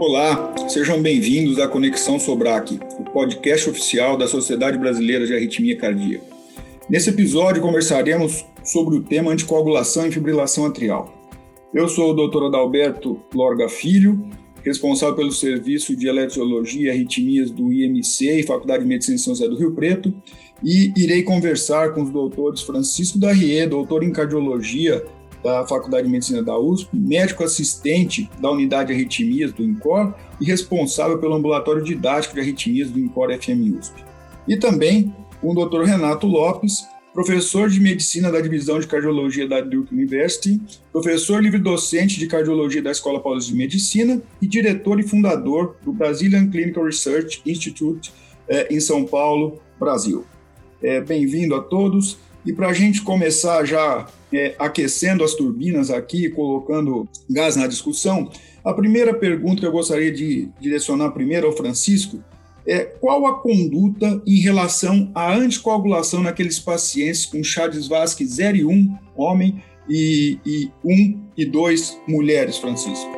Olá, sejam bem-vindos à Conexão Sobraque, o podcast oficial da Sociedade Brasileira de Arritmia Cardíaca. Nesse episódio conversaremos sobre o tema anticoagulação e fibrilação atrial. Eu sou o Dr. Adalberto Lorga Filho, responsável pelo Serviço de Eletrologia e Arritmias do IMC e Faculdade de Medicina em São José do Rio Preto, e irei conversar com os doutores Francisco Darrieux, doutor em Cardiologia da Faculdade de Medicina da USP, médico assistente da Unidade de Arritmias do INCOR e responsável pelo Ambulatório Didático de Arritmias do INCOR FM-USP. E também com o Dr. Renato Lopes, professor de Medicina da Divisão de Cardiologia da Duke University, professor livre-docente de Cardiologia da Escola Paulista de Medicina e diretor e fundador do Brazilian Clinical Research Institute em São Paulo, Brasil. Bem-vindo a todos. E para a gente começar já aquecendo as turbinas aqui, colocando gás na discussão, a primeira pergunta que eu gostaria de direcionar primeiro ao Francisco é qual a conduta em relação à anticoagulação naqueles pacientes com CHA2DS2-VASc 0 e 1, homem, e 1 e 2, mulheres, Francisco?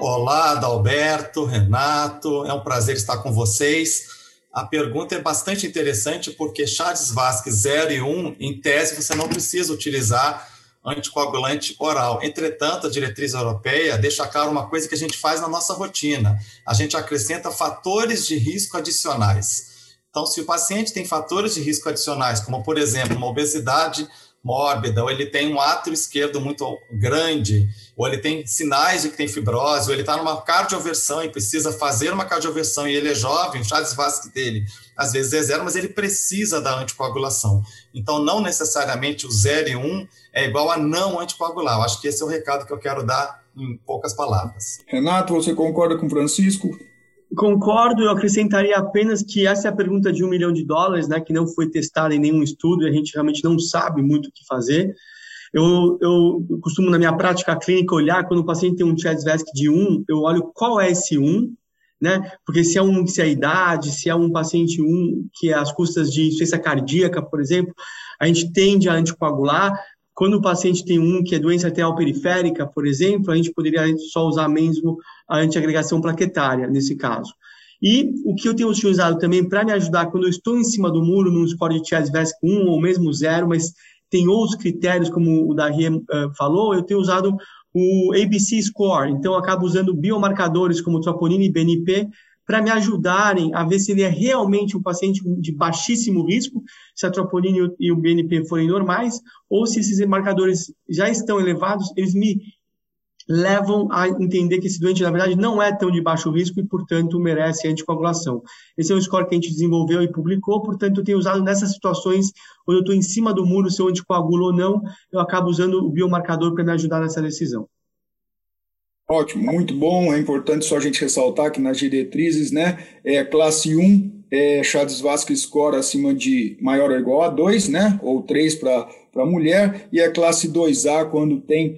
Olá, Adalberto, Renato, é um prazer estar com vocês. A pergunta é bastante interessante porque CHA2DS2-VASc 0 e 1, em tese, você não precisa utilizar anticoagulante oral. Entretanto, a diretriz europeia deixa claro uma coisa que a gente faz na nossa rotina. A gente acrescenta fatores de risco adicionais. Então, se o paciente tem fatores de risco adicionais, como, por exemplo, uma obesidade mórbida, ou ele tem um átrio esquerdo muito grande, ou ele tem sinais de que tem fibrose, ou ele está numa cardioversão e precisa fazer uma cardioversão e ele é jovem, o CHA2DS2-VASc dele às vezes é zero, mas ele precisa da anticoagulação. Então, não necessariamente o 0 e 1 é igual a não anticoagular. Eu acho que esse é o recado que eu quero dar em poucas palavras. Renato, você concorda com o Francisco? Concordo, eu acrescentaria apenas que essa é a pergunta de $1 milhão, né, que não foi testada em nenhum estudo e a gente realmente não sabe muito o que fazer. Eu costumo, na minha prática clínica, olhar quando o paciente tem um CHA2DS2-VASc de 1, eu olho qual é esse 1, né, porque se é a idade, se é um paciente 1 que é às custas de insuficiência cardíaca, por exemplo, a gente tende a anticoagular. Quando o paciente tem um que é doença arterial periférica, por exemplo, a gente poderia só usar mesmo a antiagregação plaquetária, nesse caso. E o que eu tenho utilizado também para me ajudar quando eu estou em cima do muro, num score de CHA2DS2-VASc 1 ou mesmo 0, mas tem outros critérios, como o Darrieux falou, eu tenho usado o ABC score. Então, eu acabo usando biomarcadores como troponina e BNP para me ajudarem a ver se ele é realmente um paciente de baixíssimo risco, se a troponina e o BNP forem normais, ou se esses marcadores já estão elevados, eles me levam a entender que esse doente, na verdade, não é tão de baixo risco e, portanto, merece anticoagulação. Esse é um score que a gente desenvolveu e publicou, portanto, eu tenho usado nessas situações, quando eu estou em cima do muro, se eu anticoagulo ou não, eu acabo usando o biomarcador para me ajudar nessa decisão. Ótimo, muito bom. É importante só a gente ressaltar que nas diretrizes, né, classe 1, CHA2DS2-VASc score acima de maior ou igual a 2, né, ou 3 para mulher, e a classe 2A quando tem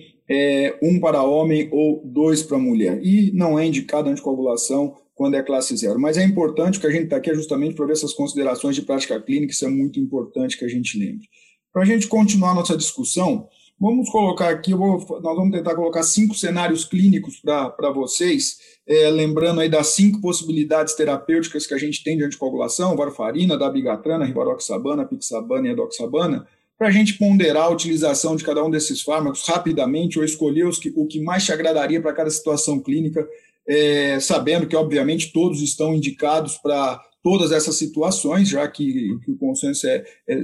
1 para homem ou 2 para mulher. E não é indicada anticoagulação quando é classe 0. Mas é importante que a gente está aqui justamente para ver essas considerações de prática clínica, isso é muito importante que a gente lembre. Para a gente continuar a nossa discussão, vamos colocar aqui, nós vamos tentar colocar 5 cenários clínicos para vocês, lembrando aí das 5 possibilidades terapêuticas que a gente tem de anticoagulação, varfarina, dabigatrana, ribaroxabana, pixabana e edoxabana, para a gente ponderar a utilização de cada um desses fármacos rapidamente ou escolher o que mais te agradaria para cada situação clínica, sabendo que, obviamente, todos estão indicados para todas essas situações, já que o consenso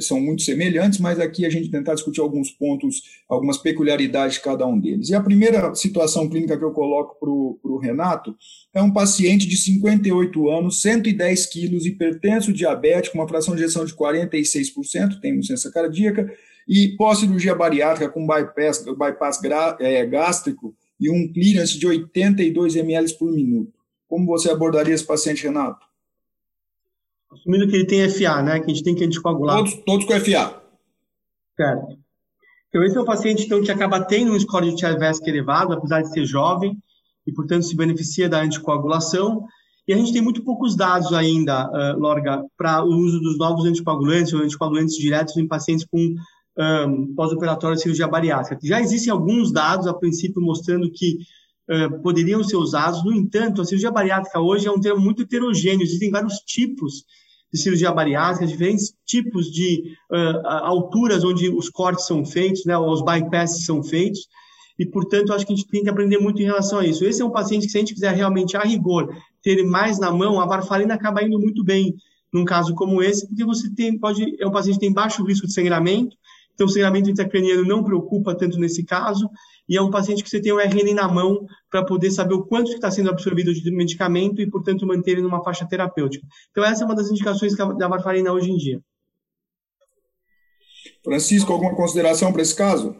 são muito semelhantes, mas aqui a gente tentar discutir alguns pontos, algumas peculiaridades de cada um deles. E a primeira situação clínica que eu coloco para o Renato é um paciente de 58 anos, 110 quilos, hipertenso, diabético, uma fração de ejeção de 46%, tem insuficiência cardíaca, e pós-cirurgia bariátrica com bypass gástrico e um clearance de 82 ml por minuto. Como você abordaria esse paciente, Renato? Assumindo que ele tem FA, né? Que a gente tem que anticoagular. Todos com FA. Certo. Então, esse é um paciente então, que acaba tendo um score de CHA2DS2-VASc elevado, apesar de ser jovem, e, portanto, se beneficia da anticoagulação. E a gente tem muito poucos dados ainda, Lorga, para o uso dos novos anticoagulantes ou anticoagulantes diretos em pacientes com pós-operatório de cirurgia bariátrica. Já existem alguns dados, a princípio, mostrando que poderiam ser usados. No entanto, a cirurgia bariátrica hoje é um termo muito heterogêneo, existem vários tipos de cirurgia bariátrica, diferentes tipos de alturas onde os cortes são feitos, né, os bypasses são feitos, e, portanto, acho que a gente tem que aprender muito em relação a isso. Esse é um paciente que, se a gente quiser realmente, a rigor, ter mais na mão, a varfarina acaba indo muito bem num caso como esse, porque você tem, é um paciente que tem baixo risco de sangramento, então o sangramento intracraniano não preocupa tanto nesse caso, e é um paciente que você tem o RN na mão para poder saber o quanto está sendo absorvido de medicamento e, portanto, manter ele numa faixa terapêutica. Então, essa é uma das indicações da varfarina hoje em dia. Francisco, alguma consideração para esse caso?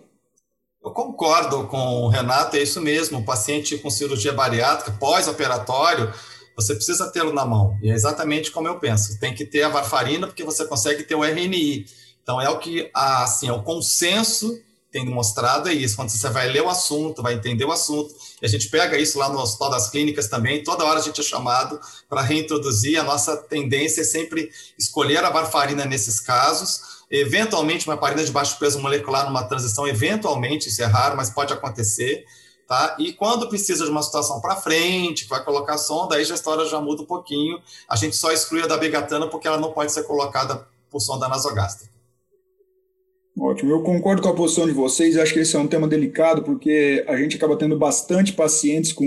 Eu concordo com o Renato, é isso mesmo. Um paciente com cirurgia bariátrica, pós-operatório, você precisa tê-lo na mão. E é exatamente como eu penso. Tem que ter a varfarina porque você consegue ter o RNI. Então, é o que assim, é o consenso tem mostrado, é isso. Quando você vai ler o assunto, vai entender o assunto. E a gente pega isso lá no Hospital das Clínicas também. Toda hora a gente é chamado para reintroduzir. A nossa tendência é sempre escolher a varfarina nesses casos. Eventualmente, uma varfarina de baixo peso molecular numa transição, eventualmente, isso é raro, mas pode acontecer, tá? E quando precisa de uma situação para frente, vai colocar sonda, aí já a história já muda um pouquinho, a gente só exclui a dabigatrana porque ela não pode ser colocada por sonda nasogástrica. Ótimo, eu concordo com a posição de vocês, acho que esse é um tema delicado, porque a gente acaba tendo bastante pacientes com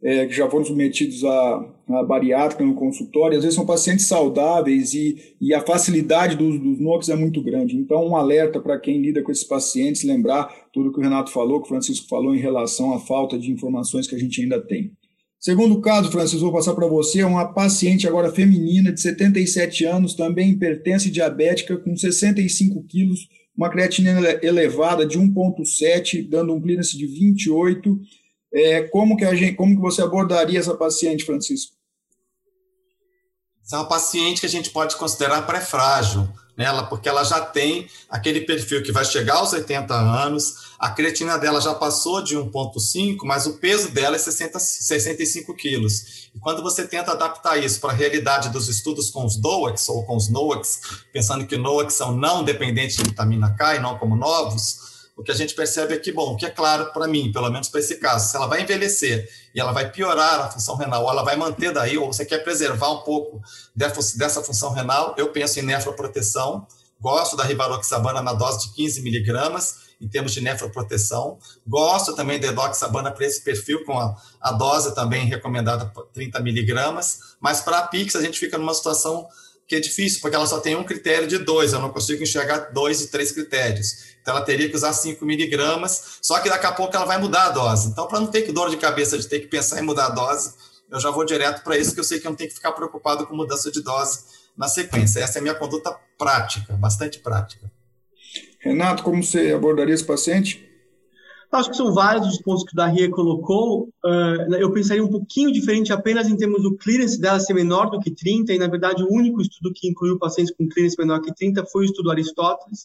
que já foram submetidos à bariátrica no consultório, às vezes são pacientes saudáveis e a facilidade dos NOACs é muito grande. Então, um alerta para quem lida com esses pacientes, lembrar tudo que o Renato falou, que o Francisco falou em relação à falta de informações que a gente ainda tem. Segundo caso, Francisco, vou passar para você, é uma paciente agora feminina de 77 anos, também hipertensa e diabética, com 65 quilos, uma creatinina elevada de 1,7, dando um clearance de 28, como que você abordaria essa paciente, Francisco? Essa é uma paciente que a gente pode considerar pré-frágil, nela, né? Porque ela já tem aquele perfil que vai chegar aos 80 anos, a creatina dela já passou de 1,5, mas o peso dela é 65 quilos. E quando você tenta adaptar isso para a realidade dos estudos com os DOACs ou com os NOACs, pensando que NOACs são não dependentes de vitamina K e não como novos, o que a gente percebe é que, bom, o que é claro para mim, pelo menos para esse caso, se ela vai envelhecer e ela vai piorar a função renal, ou ela vai manter daí, ou você quer preservar um pouco dessa função renal, eu penso em nefroproteção, gosto da ribaroxabana na dose de 15 mg, em termos de nefroproteção, gosto também da edoxabana para esse perfil, com a dose também recomendada por 30 mg, mas para a Pix a gente fica numa situação que é difícil, porque ela só tem um critério de 2, eu não consigo enxergar 2 de 3 critérios. Então, ela teria que usar 5 mg, só que daqui a pouco ela vai mudar a dose. Então, para não ter que dor de cabeça de ter que pensar em mudar a dose, eu já vou direto para isso, que eu sei que eu não tenho que ficar preocupado com mudança de dose na sequência. Essa é a minha conduta prática, bastante prática. Renato, como você abordaria esse paciente? Acho que são vários os pontos que o Darrieux colocou. Eu pensaria um pouquinho diferente apenas em termos do clearance dela ser menor do que 30, e, na verdade, o único estudo que incluiu pacientes com clearance menor que 30 foi o estudo Aristóteles,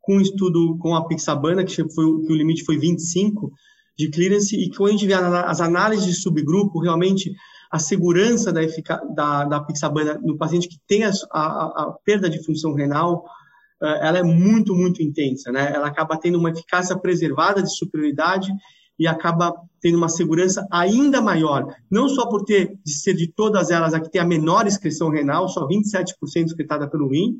com o estudo com a pixabana, que o limite foi 25 de clearance, e quando a gente vê as análises de subgrupo, realmente a segurança da pixabana no paciente que tem a perda de função renal, ela é muito, muito intensa, né? Ela acaba tendo uma eficácia preservada de superioridade e acaba tendo uma segurança ainda maior, não só por ser de todas elas a que tem a menor excreção renal, só 27% excretada pelo rim,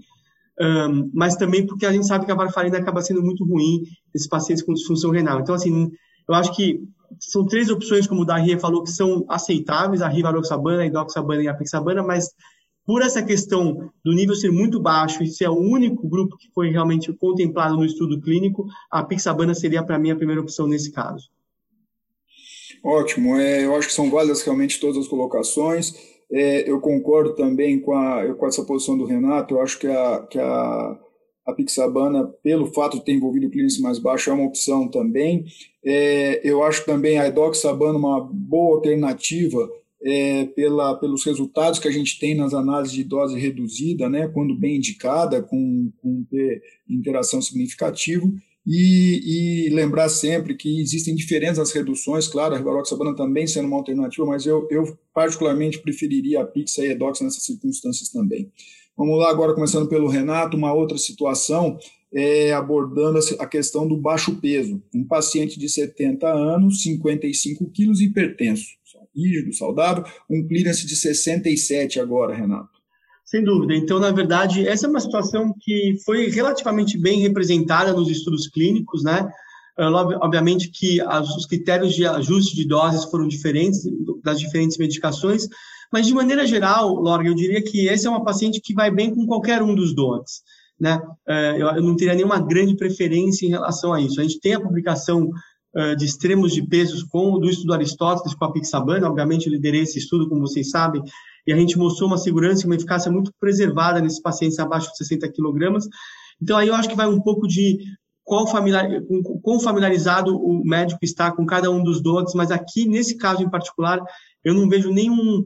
mas também porque a gente sabe que a varfarina acaba sendo muito ruim nesses pacientes com disfunção renal. Então, assim, eu acho que são 3 opções, como o Darrieux falou, que são aceitáveis, a rivaroxabana, a edoxabana e a pixabana, mas por essa questão do nível ser muito baixo e ser o único grupo que foi realmente contemplado no estudo clínico, a pixabana seria, para mim, a primeira opção nesse caso. Ótimo, eu acho que são válidas realmente todas as colocações. Eu concordo também com essa posição do Renato, eu acho que a pixabana, pelo fato de ter envolvido o clearance mais baixo, é uma opção também. Eu acho também a edoxabana uma boa alternativa, pelos resultados que a gente tem nas análises de dose reduzida, né, quando bem indicada, com interação significativa, e lembrar sempre que existem diferenças nas reduções, claro, a ribaroxabana também sendo uma alternativa, mas eu particularmente preferiria a Pix e a edox nessas circunstâncias também. Vamos lá agora, começando pelo Renato, uma outra situação abordando a questão do baixo peso. Um paciente de 70 anos, 55 quilos, hipertenso, rígido, saudável, um clearance de 67 agora, Renato. Sem dúvida. Então, na verdade, essa é uma situação que foi relativamente bem representada nos estudos clínicos, né? Obviamente que os critérios de ajuste de doses foram diferentes das diferentes medicações, mas de maneira geral, Lorga, eu diria que essa é uma paciente que vai bem com qualquer um dos DOACs, né? Eu não teria nenhuma grande preferência em relação a isso. A gente tem a publicação de extremos de pesos do estudo Aristóteles com a pixabana. Obviamente eu liderei esse estudo, como vocês sabem, e a gente mostrou uma segurança e uma eficácia muito preservada nesses pacientes abaixo de 60 kg. Então aí eu acho que vai um pouco de quão familiarizado o médico está com cada um dos DOACs, mas aqui, nesse caso em particular, eu não vejo nenhum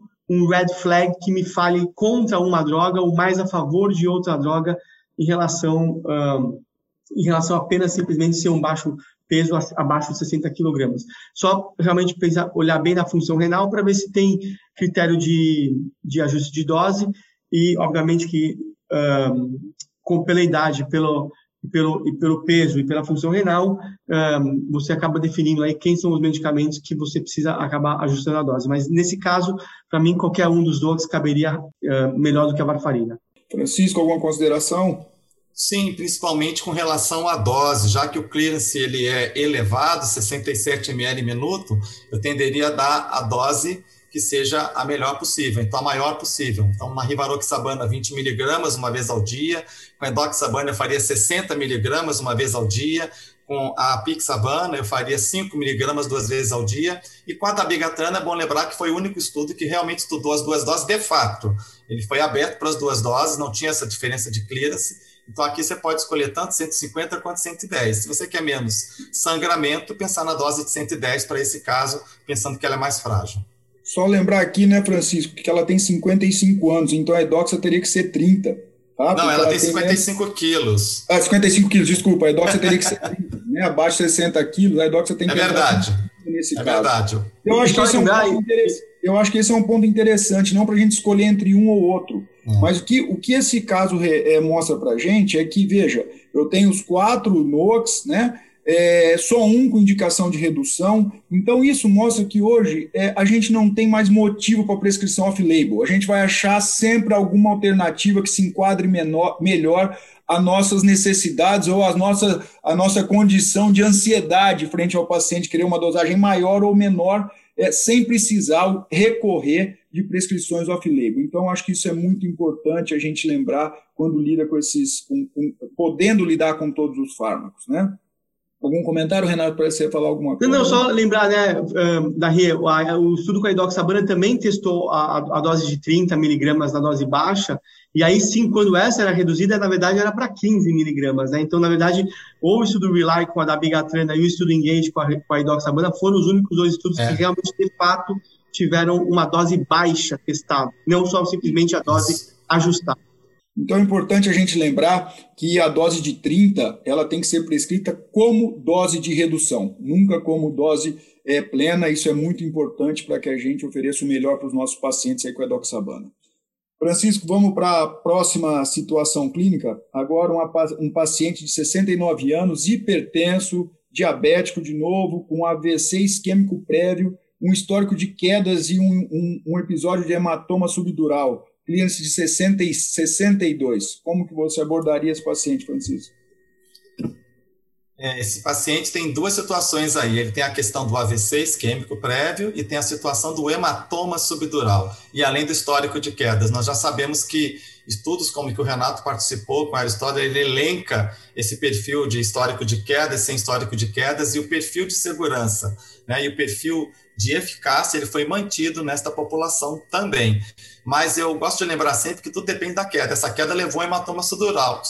red flag que me fale contra uma droga ou mais a favor de outra droga em relação apenas simplesmente ser um baixo peso abaixo de 60 kg. Só realmente olhar bem na função renal para ver se tem critério de ajuste de dose e, obviamente, que pela idade, pelo peso e pela função renal, você acaba definindo aí quem são os medicamentos que você precisa acabar ajustando a dose. Mas, nesse caso, para mim, qualquer um dos outros caberia melhor do que a varfarina. Francisco, alguma consideração? Sim, principalmente com relação à dose, já que o clearance ele é elevado, 67 ml minuto, eu tenderia a dar a dose que seja a melhor possível, então a maior possível. Então, uma ribaroxabana 20 miligramas uma vez ao dia, com a edoxabana eu faria 60 miligramas uma vez ao dia, com a pixabana eu faria 5 miligramas duas vezes ao dia, e com a dabigatrana é bom lembrar que foi o único estudo que realmente estudou as duas doses de fato. Ele foi aberto para as duas doses, não tinha essa diferença de clearance, então aqui você pode escolher tanto 150 quanto 110. Se você quer menos sangramento, pensar na dose de 110 para esse caso, pensando que ela é mais frágil. Só lembrar aqui, né, Francisco, que ela tem 55 anos, então a edoxa teria que ser 30, tá? Não, ela tem 55 quilos. Ah, 55 quilos, desculpa, a edoxa teria que ser 30, né? Abaixo de 60 quilos, a edoxa tem que ser 30. É verdade, é verdade. Eu acho que esse é um ponto interessante, não para a gente escolher entre um ou outro, mas o que esse caso mostra para a gente é que, veja, eu tenho os 4 NOACs, né? Só um com indicação de redução, então isso mostra que hoje a gente não tem mais motivo para prescrição off-label, a gente vai achar sempre alguma alternativa que se enquadre melhor às nossas necessidades ou à nossa condição de ansiedade frente ao paciente querer uma dosagem maior ou menor, sem precisar recorrer de prescrições off-label. Então, acho que isso é muito importante a gente lembrar quando lida com esses, podendo lidar com todos os fármacos, né? Algum comentário, Renato, parece que você ia falar alguma coisa? Não, só lembrar, né, Darrieux, o estudo com a edoxabana também testou a dose de 30 miligramas na dose baixa, e aí sim, quando essa era reduzida, na verdade era para 15 miligramas, né? Então, na verdade, ou o estudo RELY com a dabigatrana e o estudo Engage com a edoxabana foram os únicos 2 estudos que realmente, de fato, tiveram uma dose baixa testada, não só simplesmente a dose ajustada. Então é importante a gente lembrar que a dose de 30 ela tem que ser prescrita como dose de redução, nunca como dose plena. Isso é muito importante para que a gente ofereça o melhor para os nossos pacientes aí com a edoxabana. Francisco, vamos para a próxima situação clínica. Agora um paciente de 69 anos, hipertenso, diabético de novo, com AVC isquêmico prévio, um histórico de quedas e um episódio de hematoma subdural. Clearance de 60 e 62. Como que você abordaria esse paciente, Francisco? Esse paciente tem 2 situações aí. Ele tem a questão do AVC isquêmico prévio e tem a situação do hematoma subdural. E além do histórico de quedas, nós já sabemos que estudos como que o Renato participou com a Aristóteles, ele elenca esse perfil de histórico de quedas, sem histórico de quedas, e o perfil de segurança, né? E o perfil de eficácia, ele foi mantido nesta população também. Mas eu gosto de lembrar sempre que tudo depende da queda. Essa queda levou a hematoma subdural,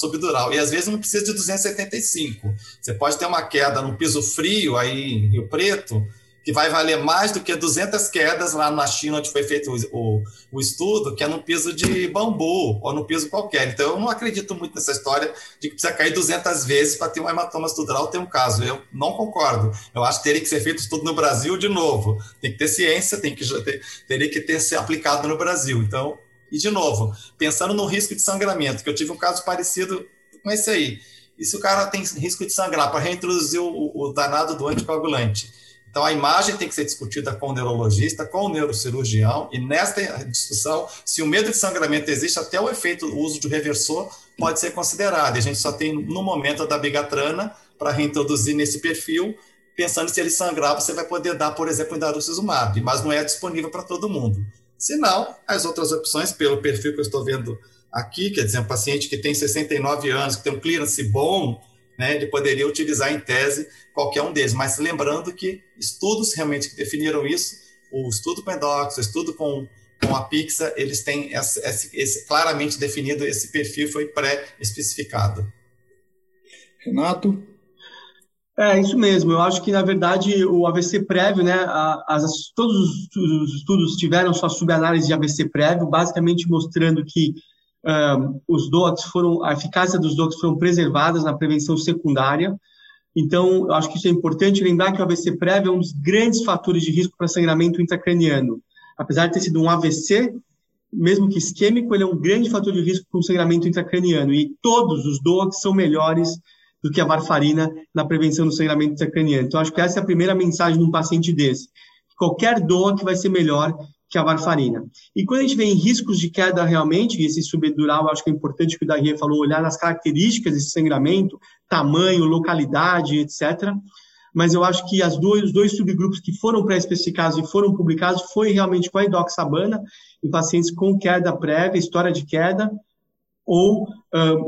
e às vezes não precisa de 275. Você pode ter uma queda no piso frio, aí em Rio Preto, que vai valer mais do que 200 quedas lá na China, onde foi feito o estudo, que é no piso de bambu, ou no piso qualquer. Então, eu não acredito muito nessa história de que precisa cair 200 vezes para ter um hematoma subdural, ter um caso. Eu não concordo. Eu acho que teria que ser feito estudo no Brasil de novo. Tem que ter ciência, teria que ter ser aplicado no Brasil. Então, e de novo, pensando no risco de sangramento, que eu tive um caso parecido com esse aí. E se o cara tem risco de sangrar para reintroduzir o danado do anticoagulante? Então, a imagem tem que ser discutida com o neurologista, com o neurocirurgião, e nesta discussão, se o medo de sangramento existe, até o efeito, o uso de reversor pode ser considerado. E a gente só tem, no momento, a dabigatrana para reintroduzir nesse perfil, pensando se ele sangrar, você vai poder dar, por exemplo, o idarucizumab, mas não é disponível para todo mundo. Se não, as outras opções, pelo perfil que eu estou vendo aqui, quer dizer, um paciente que tem 69 anos, que tem um clearance bom, né, ele poderia utilizar em tese qualquer um deles, mas lembrando que estudos realmente que definiram isso, o estudo com edox, o estudo com a pixa, eles têm claramente definido, esse perfil foi pré-especificado. Renato? É, isso mesmo, eu acho que na verdade o AVC prévio, né, todos os estudos tiveram sua subanálise de AVC prévio, basicamente mostrando que a eficácia dos DOACs foram preservadas na prevenção secundária. Então, eu acho que isso é importante lembrar que o AVC prévio é um dos grandes fatores de risco para sangramento intracraniano. Apesar de ter sido um AVC, mesmo que isquêmico, ele é um grande fator de risco para um sangramento intracraniano. E todos os DOACs são melhores do que a varfarina na prevenção do sangramento intracraniano. Então, acho que essa é a primeira mensagem de um paciente desse. Qualquer DOAC vai ser melhor que a varfarina. E quando a gente vê em riscos de queda realmente, e esse subdural, acho que é importante que o Darrieux falou, olhar nas características desse sangramento, tamanho, localidade, etc. Mas eu acho que os dois subgrupos que foram pré-especificados e foram publicados foi realmente com a edoxabana, em pacientes com queda prévia, história de queda, ou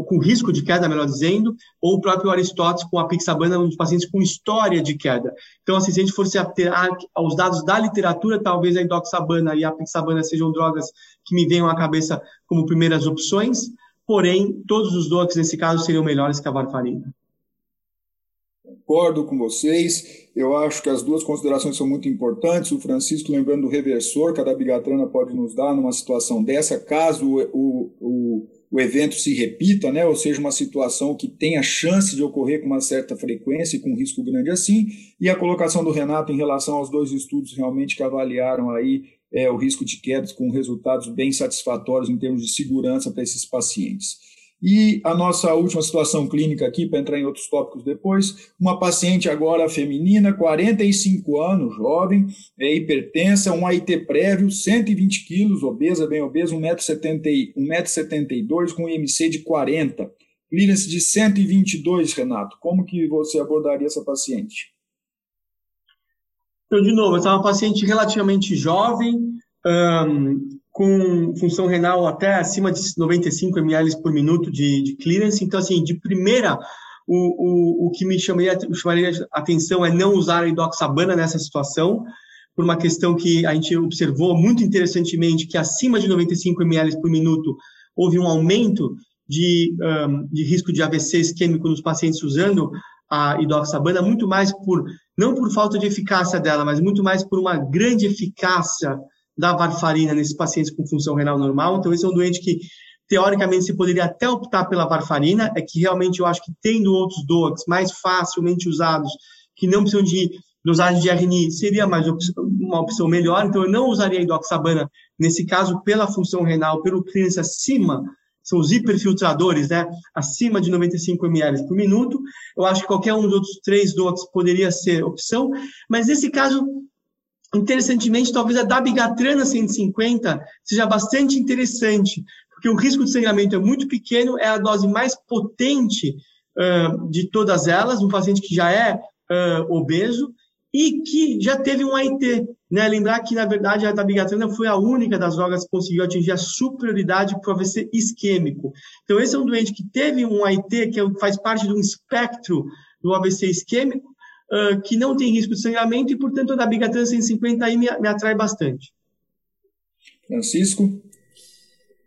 com risco de queda, melhor dizendo, ou o próprio Aristóteles com a pixabana, um dos pacientes com história de queda. Então, assim, se a gente for se aterrar aos dados da literatura, talvez a edoxabana e a pixabana sejam drogas que me venham à cabeça como primeiras opções, porém, todos os DOACs, nesse caso, seriam melhores que a varfarina. Concordo com vocês, eu acho que as duas considerações são muito importantes. O Francisco lembrando do reversor, que a dabigatrana pode nos dar numa situação dessa, caso o evento se repita, né? Ou seja, uma situação que tem a chance de ocorrer com uma certa frequência e com um risco grande assim, e a colocação do Renato em relação aos dois estudos realmente que avaliaram aí o risco de quedas com resultados bem satisfatórios em termos de segurança para esses pacientes. E a nossa última situação clínica aqui, para entrar em outros tópicos depois, uma paciente agora feminina, 45 anos, jovem, hipertensa, um AIT prévio, 120 quilos, obesa, bem obesa, 1,72 m, com IMC de 40. Clearance de 122, Renato. Como que você abordaria essa paciente? Então, de novo, essa é uma paciente relativamente jovem, com função renal até acima de 95 ml por minuto de clearance. Então, assim, de primeira, o que me chamaria a atenção é não usar a edoxabana nessa situação, por uma questão que a gente observou muito interessantemente, que acima de 95 ml por minuto houve um aumento de risco de AVC isquêmico nos pacientes usando a edoxabana, muito mais não por falta de eficácia dela, mas muito mais por uma grande eficácia da varfarina nesses pacientes com função renal normal. Então, esse é um doente que, teoricamente, se poderia até optar pela varfarina, é que realmente eu acho que tendo outros DOACs mais facilmente usados, que não precisam de dosagem de RNI, seria mais uma opção melhor. Então, eu não usaria a edoxabana, nesse caso, pela função renal, pelo clearance acima, são os hiperfiltradores, né, acima de 95 ml por minuto. Eu acho que qualquer um dos outros três DOACs poderia ser opção, mas nesse caso, interessantemente, talvez a dabigatrana 150 seja bastante interessante, porque o risco de sangramento é muito pequeno, é a dose mais potente de todas elas, um paciente que já é obeso e que já teve um AIT. Né? Lembrar que, na verdade, a dabigatrana foi a única das drogas que conseguiu atingir a superioridade para o AVC isquêmico. Então, esse é um doente que teve um AIT, que faz parte de um espectro do AVC isquêmico, que não tem risco de sangramento e, portanto, a dabigatrana 150 aí me atrai bastante. Francisco?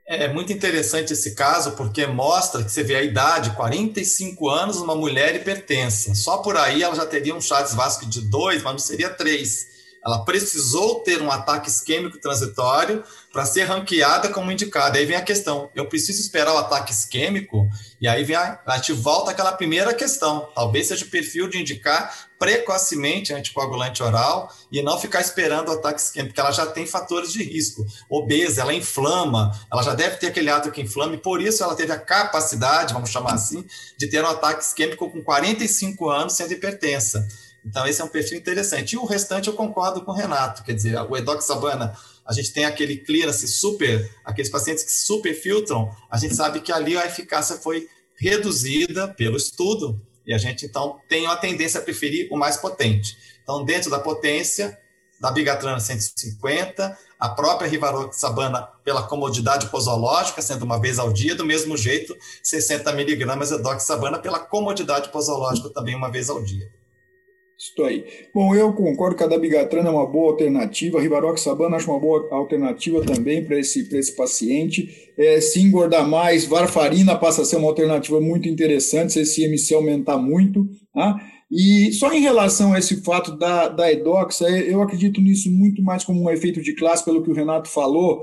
É muito interessante esse caso, porque mostra que você vê a idade, 45 anos, uma mulher hipertensa. Só por aí ela já teria um CHA2DS2-VASc de 2, mas não seria 3. Ela precisou ter um ataque isquêmico transitório para ser ranqueada como indicada. Aí vem a questão, eu preciso esperar o ataque isquêmico? E aí vem a gente volta àquela primeira questão. Talvez seja o perfil de indicar precocemente anticoagulante oral e não ficar esperando o ataque isquêmico, porque ela já tem fatores de risco. Obesa, ela inflama, ela já deve ter aquele ato que inflama e por isso ela teve a capacidade, vamos chamar assim, de ter um ataque isquêmico com 45 anos sendo hipertensa. Então, esse é um perfil interessante. E o restante eu concordo com o Renato, quer dizer, o edoxabana, a gente tem aquele clearance super, aqueles pacientes que super filtram, a gente sabe que ali a eficácia foi reduzida pelo estudo e a gente, então, tem uma tendência a preferir o mais potente. Então, dentro da potência, da dabigatrana 150, a própria ribaroxabana pela comodidade posológica, sendo uma vez ao dia, do mesmo jeito, 60 mg edoxabana pela comodidade posológica também uma vez ao dia. Isso aí. Bom, eu concordo que a dabigatrana é uma boa alternativa, a ribaroxabana acho uma boa alternativa também para esse paciente. Se engordar mais, varfarina passa a ser uma alternativa muito interessante, se esse IMC aumentar muito. Tá? E só em relação a esse fato da edoxa, eu acredito nisso muito mais como um efeito de classe, pelo que o Renato falou,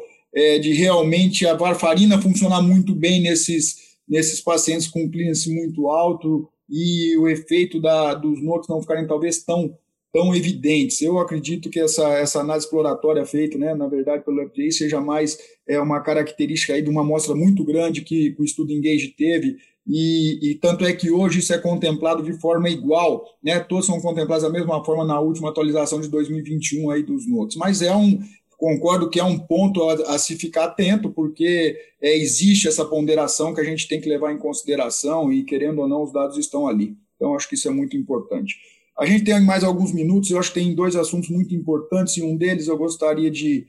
de realmente a varfarina funcionar muito bem nesses pacientes com clearance muito alto, e o efeito dos NOACs não ficarem talvez tão evidentes. Eu acredito que essa análise exploratória feita, né, na verdade, pelo FDA, seja mais uma característica aí de uma amostra muito grande que o estudo Engage teve, e tanto é que hoje isso é contemplado de forma igual, né, todos são contemplados da mesma forma na última atualização de 2021 aí dos NOACs, mas concordo que é um ponto a se ficar atento, porque existe essa ponderação que a gente tem que levar em consideração e, querendo ou não, os dados estão ali. Então, acho que isso é muito importante. A gente tem mais alguns minutos, eu acho que tem dois assuntos muito importantes, e um deles eu gostaria de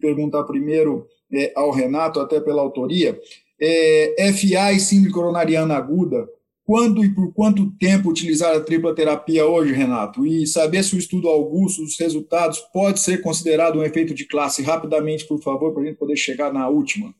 perguntar primeiro ao Renato, até pela autoria. FA e síndrome coronariana aguda, quando e por quanto tempo utilizar a tripla terapia hoje, Renato? E saber se o estudo Augustus, os resultados, pode ser considerado um efeito de classe? Rapidamente, por favor, para a gente poder chegar na última.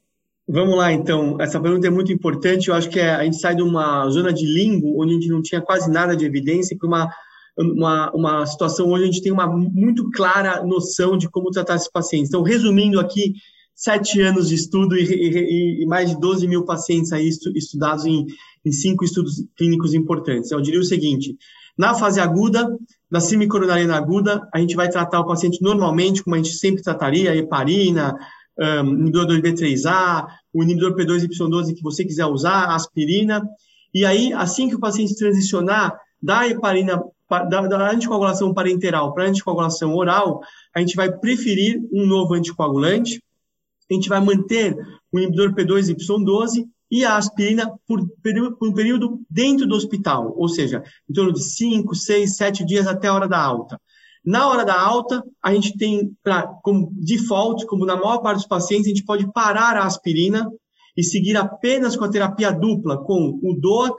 Vamos lá, então. Essa pergunta é muito importante. Eu acho que a gente sai de uma zona de limbo, onde a gente não tinha quase nada de evidência, para uma situação onde a gente tem uma muito clara noção de como tratar esses pacientes. Então, resumindo aqui, 7 anos de estudo e mais de 12 mil pacientes aí estudados em 5 estudos clínicos importantes. Eu diria o seguinte, na fase aguda, na síndrome coronariana aguda, a gente vai tratar o paciente normalmente, como a gente sempre trataria, heparina, inibidor 2B3A, o inibidor P2Y12 que você quiser usar, aspirina, e aí, assim que o paciente transicionar da heparina, da anticoagulação parenteral para a anticoagulação oral, a gente vai preferir um novo anticoagulante, a gente vai manter o inibidor P2Y12 e a aspirina por um período dentro do hospital, ou seja, em torno de 5, 6, 7 dias até a hora da alta. Na hora da alta, a gente tem, como default, como na maior parte dos pacientes, a gente pode parar a aspirina e seguir apenas com a terapia dupla, com o DOAC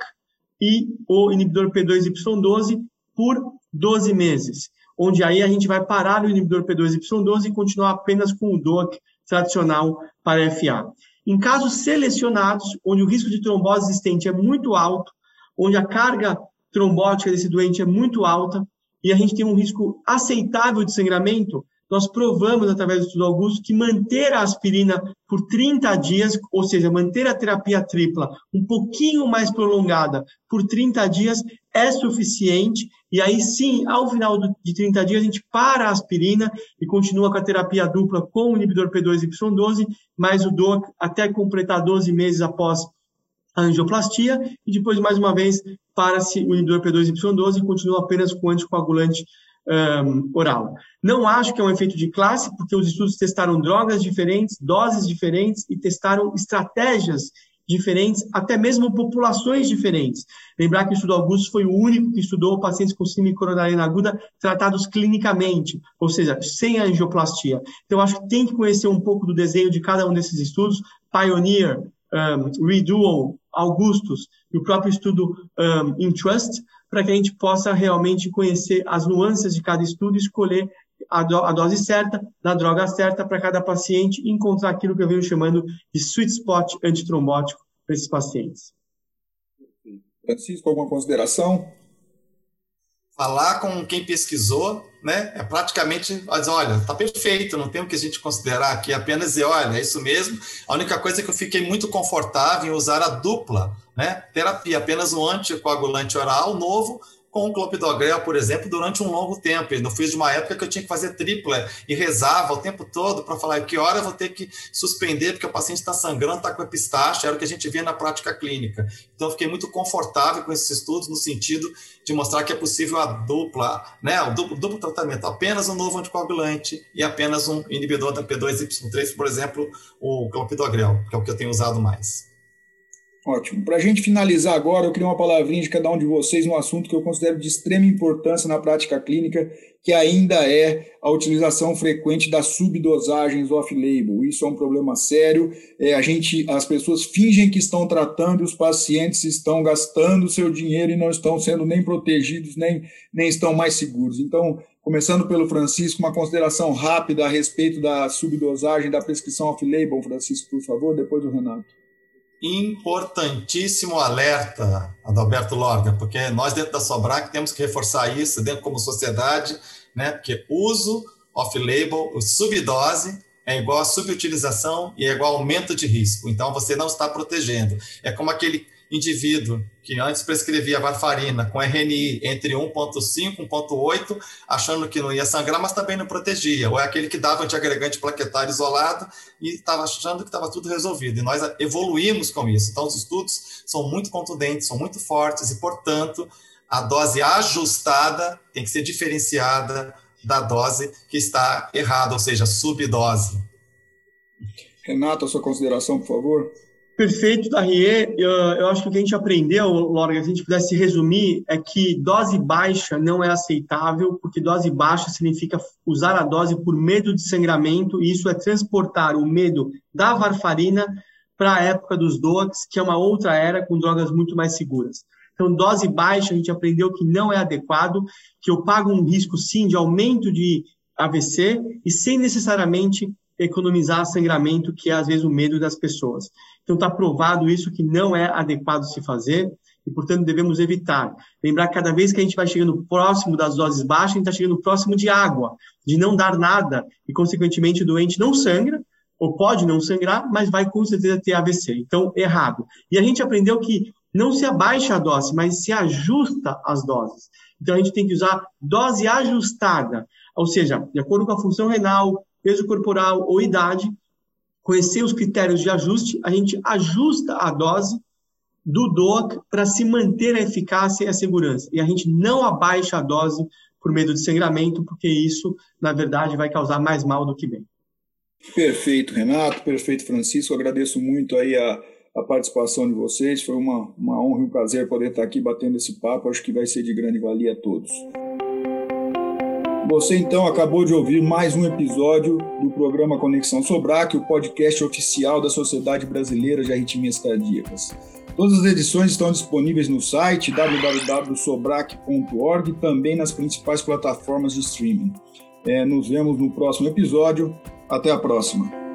e o inibidor P2Y12 por 12 meses, onde aí a gente vai parar o inibidor P2Y12 e continuar apenas com o DOAC tradicional para FA. Em casos selecionados, onde o risco de trombose existente é muito alto, onde a carga trombótica desse doente é muito alta e a gente tem um risco aceitável de sangramento, nós provamos, através do estudo Augusto, que manter a aspirina por 30 dias, ou seja, manter a terapia tripla um pouquinho mais prolongada por 30 dias é suficiente, e aí sim, ao final de 30 dias, a gente para a aspirina e continua com a terapia dupla com o inibidor P2Y12, mais o DOAC até completar 12 meses após a angioplastia, e depois, mais uma vez, para-se o inibidor P2Y12 e continua apenas com o anticoagulante oral. Não acho que é um efeito de classe, porque os estudos testaram drogas diferentes, doses diferentes e testaram estratégias diferentes, até mesmo populações diferentes. Lembrar que o estudo Augustus foi o único que estudou pacientes com síndrome coronariana aguda tratados clinicamente, ou seja, sem angioplastia. Então, acho que tem que conhecer um pouco do desenho de cada um desses estudos, Pioneer, Redual, Augustus e o próprio estudo ENTRUST, para que a gente possa realmente conhecer as nuances de cada estudo e escolher a dose certa, da droga certa para cada paciente e encontrar aquilo que eu venho chamando de sweet spot antitrombótico para esses pacientes. Francisco, alguma consideração? Falar com quem pesquisou, né? É praticamente, olha, tá perfeito, não tem o que a gente considerar aqui, apenas dizer, olha, é isso mesmo. A única coisa é que eu fiquei muito confortável em usar a dupla, né, terapia, apenas um anticoagulante oral novo com o clopidogrel, por exemplo, durante um longo tempo. Eu não fiz de uma época que eu tinha que fazer tripla e rezava o tempo todo para falar que hora eu vou ter que suspender porque o paciente está sangrando, está com epistaxe, era o que a gente via na prática clínica. Então, eu fiquei muito confortável com esses estudos no sentido de mostrar que é possível a dupla, né, o duplo tratamento, apenas um novo anticoagulante e apenas um inibidor da P2Y3, por exemplo, o clopidogrel, que é o que eu tenho usado mais. Ótimo. Para a gente finalizar agora, eu queria uma palavrinha de cada um de vocês num assunto que eu considero de extrema importância na prática clínica, que ainda é a utilização frequente das subdosagens off-label. Isso é um problema sério. As pessoas fingem que estão tratando e os pacientes estão gastando seu dinheiro e não estão sendo nem protegidos, nem estão mais seguros. Então, começando pelo Francisco, uma consideração rápida a respeito da subdosagem da prescrição off-label. Francisco, por favor, depois o Renato. Importantíssimo alerta, Adalberto Lorga, porque nós dentro da Sobraque temos que reforçar isso dentro como sociedade, né? Porque uso off-label, subdose, é igual a subutilização e é igual a aumento de risco. Então, você não está protegendo. É como aquele indivíduo que antes prescrevia varfarina com RNI entre 1,5 e 1,8, achando que não ia sangrar, mas também não protegia. Ou é aquele que dava antiagregante plaquetário isolado e estava achando que estava tudo resolvido. E nós evoluímos com isso. Então, os estudos são muito contundentes, são muito fortes e, portanto, a dose ajustada tem que ser diferenciada da dose que está errada, ou seja, subdose. Renato, a sua consideração, por favor. Perfeito, Darrieux. Eu acho que o que a gente aprendeu, Lorga, se a gente pudesse resumir, é que dose baixa não é aceitável, porque dose baixa significa usar a dose por medo de sangramento, e isso é transportar o medo da varfarina para a época dos DOACs, que é uma outra era com drogas muito mais seguras. Então, dose baixa a gente aprendeu que não é adequado, que eu pago um risco, sim, de aumento de AVC e sem necessariamente economizar sangramento, que é às vezes o medo das pessoas. Então está provado isso que não é adequado se fazer e, portanto, devemos evitar. Lembrar que cada vez que a gente vai chegando próximo das doses baixas, a gente está chegando próximo de água, de não dar nada e, consequentemente, o doente não sangra ou pode não sangrar, mas vai com certeza ter AVC. Então, errado. E a gente aprendeu que não se abaixa a dose, mas se ajusta as doses. Então, a gente tem que usar dose ajustada, ou seja, de acordo com a função renal, peso corporal ou idade, conhecer os critérios de ajuste, a gente ajusta a dose do DOAC para se manter a eficácia e a segurança. E a gente não abaixa a dose por medo de sangramento, porque isso, na verdade, vai causar mais mal do que bem. Perfeito, Renato. Perfeito, Francisco. Eu agradeço muito aí a participação de vocês. Foi uma honra e um prazer poder estar aqui batendo esse papo. Acho que vai ser de grande valia a todos. Você, então, acabou de ouvir mais um episódio do programa Conexão Sobraque, o podcast oficial da Sociedade Brasileira de Arritmias Cardíacas. Todas as edições estão disponíveis no site www.sobraque.org e também nas principais plataformas de streaming. Nos vemos no próximo episódio. Até a próxima.